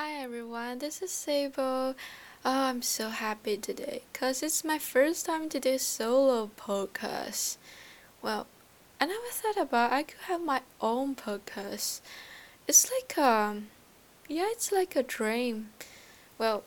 Hi everyone, this is Sable. Oh, I'm so happy today because it's my first time to do solo podcast. Well, I never thought about I could have my own podcast. It's like a dream. Well,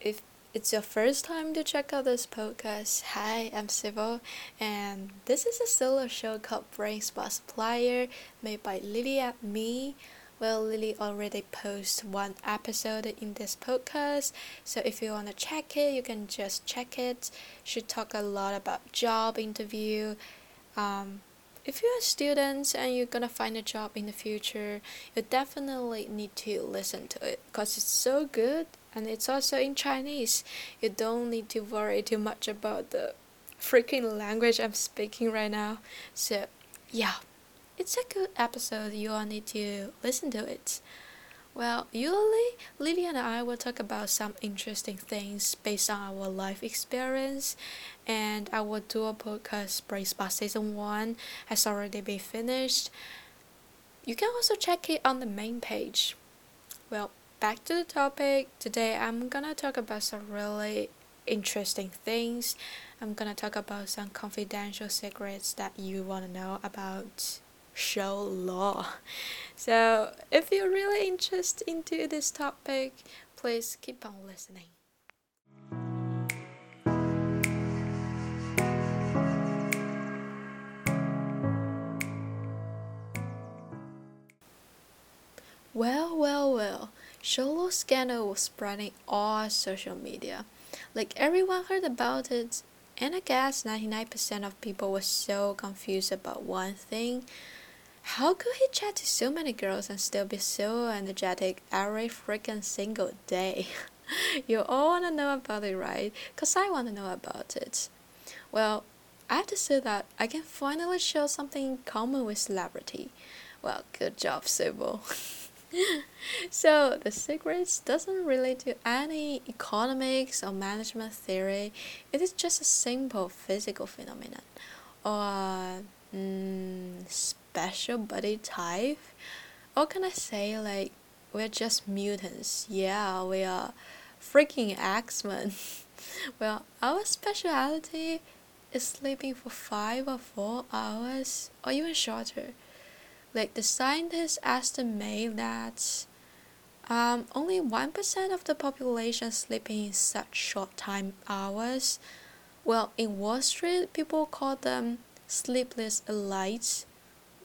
if it's your first time to check out this podcast, hi, I'm Sable, and this is a solo show called Brain Spot Supplier, made by Lily and me. Well, Lily already posted one episode in this podcast, so if you want to check it, you can just check it. She talked a lot about job interview. If you're a student and you're going to find a job in the future, you definitely need to listen to it because it's so good and it's also in Chinese. You don't need to worry too much about the freaking language I'm speaking right now. So, yeah. It's a good episode, you all need to listen to it. Well, usually, Lily and I will talk about some interesting things based on our life experience, and our dual podcast Brain Spot Season 1 has already been finished. You can also check it on the main page. Well, back to the topic. Today I'm gonna talk about some really interesting things. I'm gonna talk about some confidential secrets that you wanna know about show law. So if you're really interested into this topic, please keep on listening. Well, show law scandal was spreading all social media. Like, everyone heard about it, and I guess 99% of people were so confused about one thing. How could he chat to so many girls and still be so energetic every freaking single day? You all want to know about it, right? Because I want to know about it. Well, I have to say that I can finally show something in common with celebrity. Well, good job, Sybil. So, the secrets doesn't relate to any economics or management theory. It is just a simple physical phenomenon. Or special body type, or can I say, like, we're just mutants? Yeah, we are freaking X-Men. Well, our speciality is sleeping for 5 or 4 hours, or even shorter. Like, the scientists estimate that only 1% of the population sleeping in such short time hours. Well, in Wall Street, people call them sleepless elites.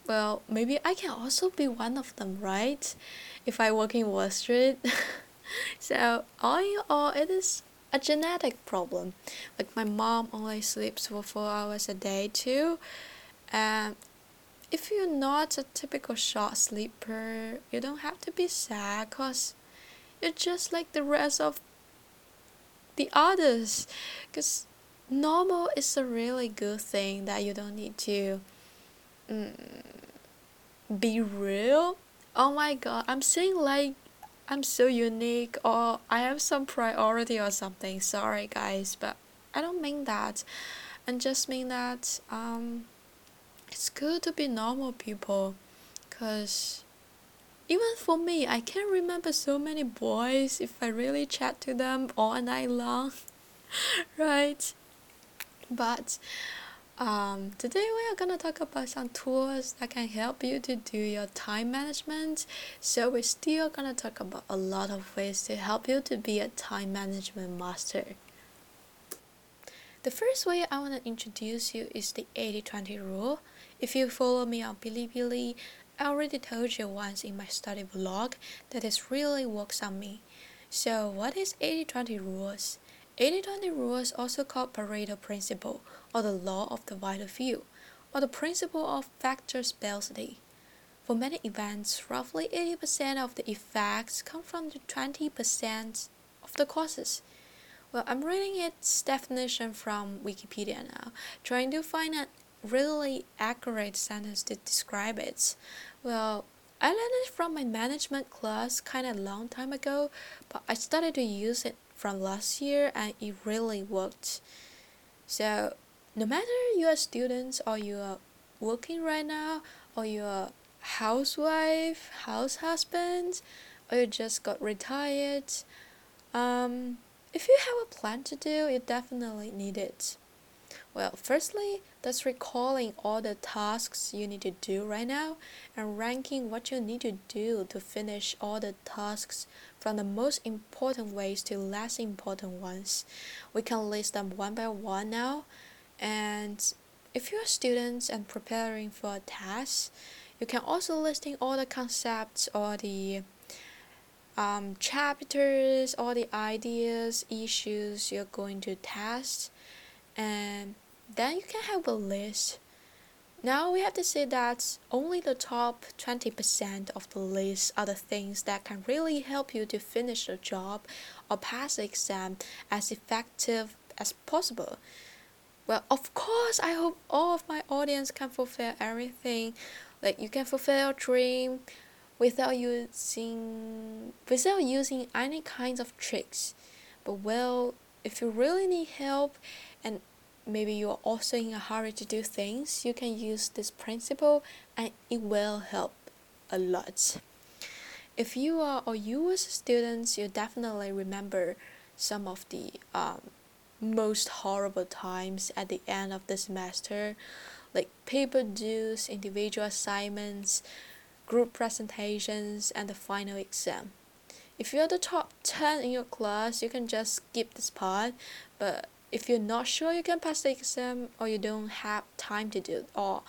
Well, maybe I can also be one of them, right? If I work in Wall Street. So, all in all, it is a genetic problem. Like, my mom only sleeps for 4 hours a day too. And if you're not a typical short sleeper, you don't have to be sad, because you're just like the rest of the others. Because normal is a really good thing that you don't need to be real. Oh my god, I'm saying like I'm so unique or I have some priority or something. Sorry guys, but I don't mean that. I just mean that it's good to be normal people, because even for me, I can't remember so many boys if I really chat to them all night long. Right? But today we are going to talk about some tools that can help you to do your time management. So we're still going to talk about a lot of ways to help you to be a time management master. The first way I want to introduce you is the 80-20 rule. If you follow me on Bilibili, I already told you once in my study vlog that it really works on me. So what is 80-20 rules? 80-20 rule is also called Pareto Principle, or the Law of the Vital Few, or the Principle of Factors Sparsity. For many events, roughly 80% of the effects come from the 20% of the causes. Well, I'm reading its definition from Wikipedia now, trying to find a really accurate sentence to describe it. Well, I learned it from my management class kind of long time ago, but I started to use it from last year and it really worked. So no matter you're a student or you're working right now or you're a housewife, house husband, or you just got retired. If you have a plan to do, you definitely need it. Well, firstly, that's recalling all the tasks you need to do right now and ranking what you need to do to finish all the tasks from the most important ways to less important ones. We can list them one by one now. And if you're students and preparing for a test, you can also listing all the concepts or the chapters, all the ideas, issues you're going to test. And then you can have a list. Now we have to say that only the top 20% of the list are the things that can really help you to finish the job or pass the exam as effective as possible. Well, of course, I hope all of my audience can fulfill everything. Like you can fulfill your dream without using any kinds of tricks. But well, if you really need help and maybe you're also in a hurry to do things, you can use this principle and it will help a lot. If you are or you as students, you definitely remember some of the most horrible times at the end of the semester, like paper dues, individual assignments, group presentations, and the final exam. If you're the top 10 in your class, you can just skip this part, but if you're not sure you can pass the exam or you don't have time to do it all,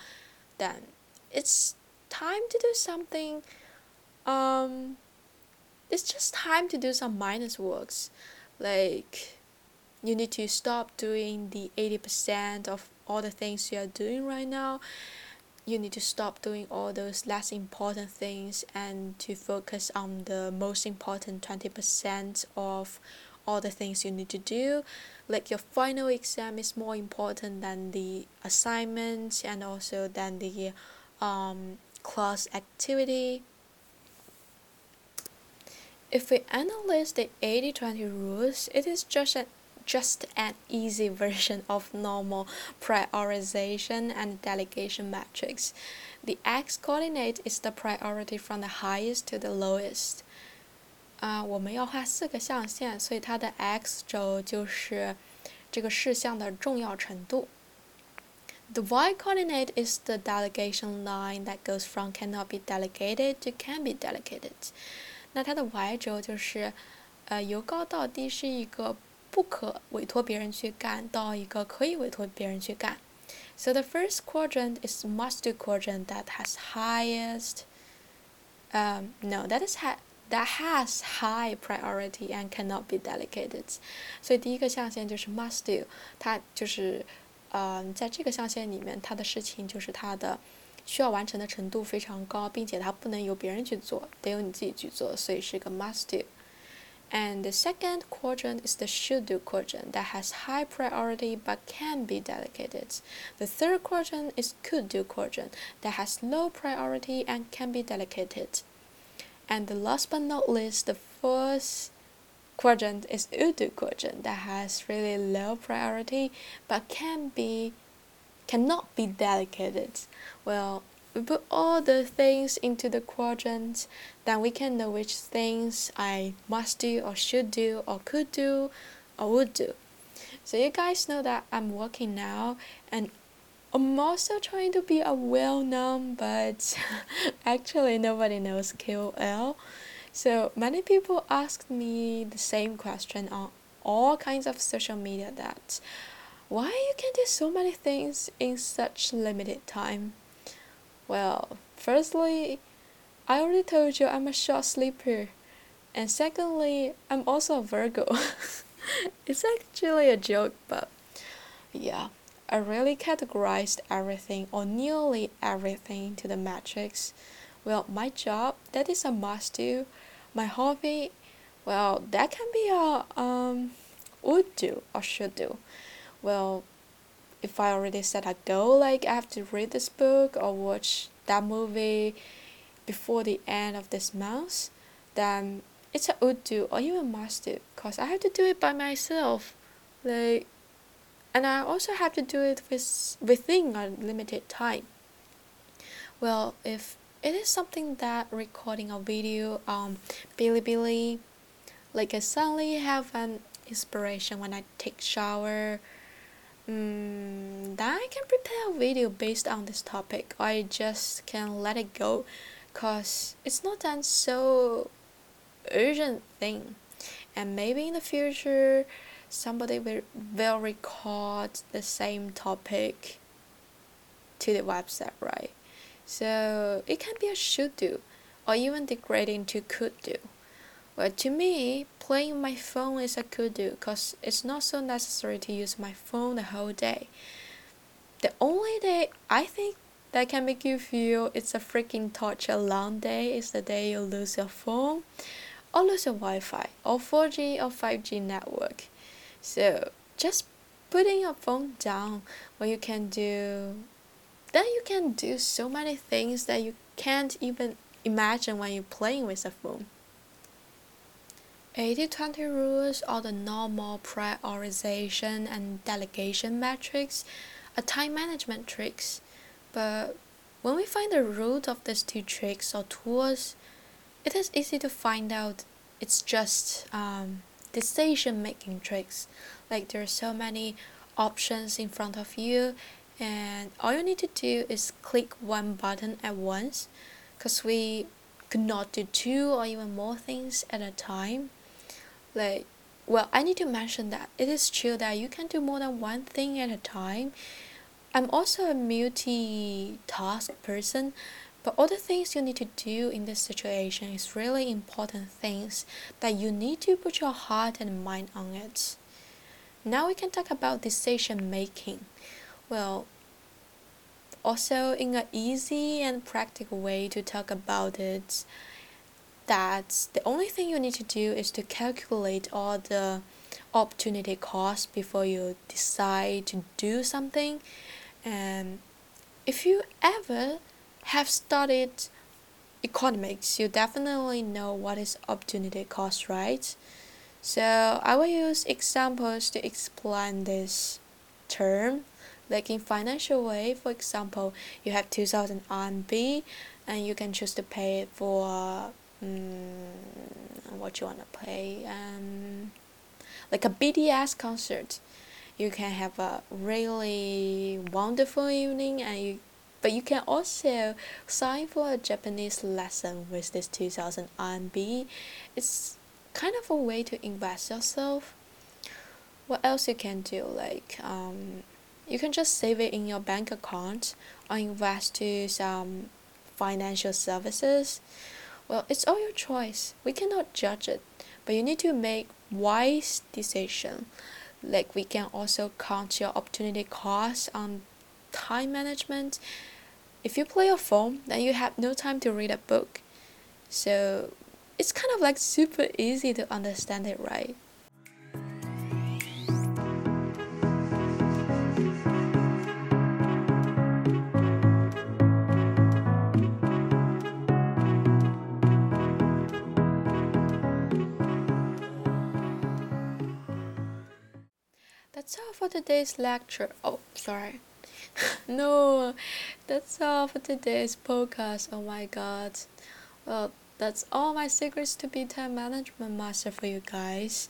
then it's time to do something. It's just time to do some minus works. Like you need to stop doing the 80% of all the things you are doing right now. You need to stop doing all those less important things and to focus on the most important 20% of all the things you need to do. Like your final exam is more important than the assignments and also than the class activity. If we analyze the 80-20 rules, it is just an easy version of normal prioritization and delegation matrix. The X coordinate is the priority from the highest to the lowest. 我们要画四个象限，所以它的 X 轴就是这个事项的重要程度。The Y coordinate is the delegation line that goes from cannot be delegated to can be delegated. 那它的 Y 轴就是由高到低是一个不可委托别人去干到一个可以委托别人去干。So the first quadrant is must-do quadrant that has highest. That has high priority and cannot be delegated. 所以第一个象限就是 must do， 它就是在这个象限里面，它的事情就是它的需要完成的程度非常高，并且它不能由别人去做，得由你自己去做，所以是个 must do. And the second quadrant is the should do quadrant that has high priority but can be delegated. The third quadrant is could do quadrant that has low priority and can be delegated. And the last but not least, the fourth quadrant is would-do quadrant that has really low priority but cannot be delegated. Well, we put all the things into the quadrant, then we can know which things I must do or should do or could do or would do. So you guys know that I'm working now and I'm also trying to be a well-known, but actually nobody knows KOL. So many people ask me the same question on all kinds of social media, that why you can do so many things in such limited time. Well, firstly, I already told you I'm a short sleeper. And secondly, I'm also a Virgo. It's actually a joke, but yeah. I really categorized everything or nearly everything to the matrix. Well, my job, that is a must do. My hobby, well, that can be a would do or should do. Well, if I already set a goal, like I have to read this book or watch that movie before the end of this month, then it's a would do or even must do, because I have to do it by myself. And I also have to do it within a limited time. Well, if it is something that recording a video on Bilibili, like I suddenly have an inspiration when I take shower. Then I can prepare a video based on this topic, or I just can let it go, cause it's not done so urgent thing. And maybe in the future somebody will record the same topic to the website, right? So it can be a should do, or even degrade into could do. Well, to me, playing my phone is a could do, because it's not so necessary to use my phone the whole day. The only day I think that can make you feel it's a freaking torture long day is the day you lose your phone, or lose your Wi-Fi, or 4G or 5G network. So just putting your phone down, what you can do, then you can do so many things that you can't even imagine when you're playing with a phone. 80-20 rules are the normal prioritization and delegation metrics, a time management tricks. But when we find the root of these two tricks or tools, it is easy to find out it's just decision-making tricks. Like there are so many options in front of you, and all you need to do is click one button at once, because we could not do two or even more things at a time. Like, well, I need to mention that it is true that you can do more than one thing at a time. I'm also a multi-task person, but all the things you need to do in this situation is really important things that you need to put your heart and mind on it. Now we can talk about decision making. Well, also in an easy and practical way to talk about it, that the only thing you need to do is to calculate all the opportunity cost before you decide to do something. And if you ever have studied economics, you definitely know what is opportunity cost, right? So I will use examples to explain this term. Like in financial way, for example, you have 2,000 RMB and you can choose to pay it for what you want to pay, like a BTS concert. You can have a really wonderful evening, and but you can also sign for a Japanese lesson with this 2,000 RMB. It's kind of a way to invest yourself. What else you can do? Like you can just save it in your bank account or invest to some financial services. Well, it's all your choice. We cannot judge it, but you need to make wise decision. Like we can also count your opportunity costs on time management. If you play your phone, then you have no time to read a book. So it's kind of like super easy to understand it, right? That's all for today's lecture. Oh, sorry. No, that's all for today's podcast. Oh my god. Well, that's all my secrets to be time management master for you guys.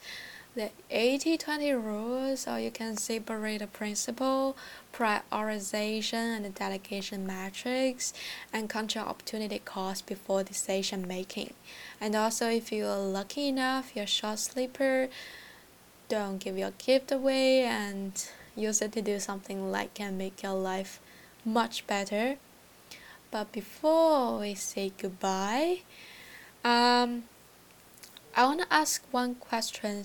The 80-20 rules, or you can say Pareto Principle, prioritization and delegation metrics, and control opportunity cost before decision making. And also, if you are lucky enough, you're a short sleeper, don't give your gift away and use it to do something like can make your life much better. But before we say goodbye, I want to ask one question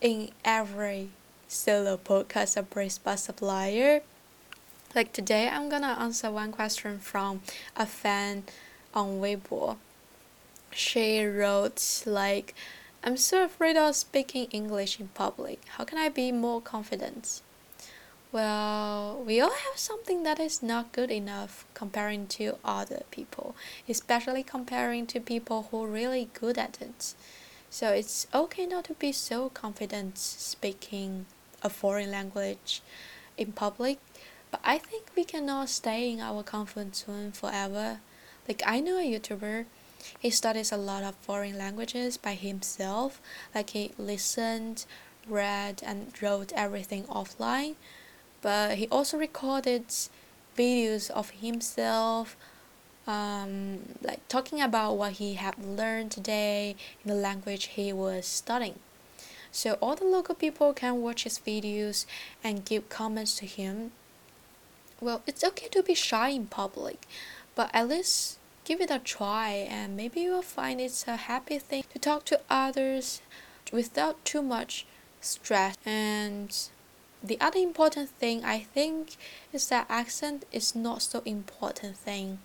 in every solo podcast of Principle Supplier. Like today, I'm gonna answer one question from a fan on Weibo. She wrote like, I'm so afraid of speaking English in public. How can I be more confident? Well, we all have something that is not good enough comparing to other people, especially comparing to people who are really good at it. So it's okay not to be so confident speaking a foreign language in public, But I think we cannot stay in our comfort zone forever. Like, I know a YouTuber, he studies a lot of foreign languages by himself. Like, he listened, read, and wrote everything offline. But he also recorded videos of himself, like talking about what he had learned today in the language he was studying. So all the local people can watch his videos and give comments to him. Well, it's okay to be shy in public, but at least give it a try, and maybe you'll find it's a happy thing to talk to others without too much stress. And the other important thing, I think, is that accent is not so important thing.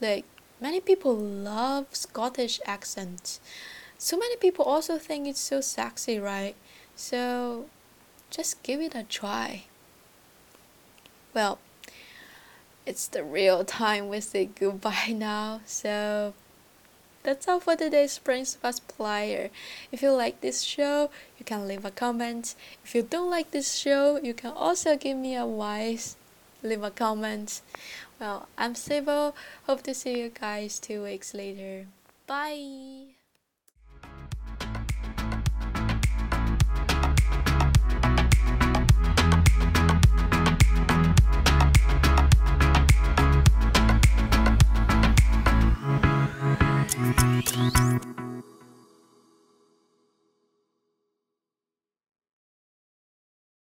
Like, many people love Scottish accents. So many people also think it's so sexy, right? So just give it a try. Well, it's the real time we say goodbye now. So that's all for today's Principle Supplier. If you like this show, you can leave a comment. If you don't like this show, you can also give me advice. Leave a comment. Well, I'm Sibyl. Hope to see you guys 2 weeks later. Bye!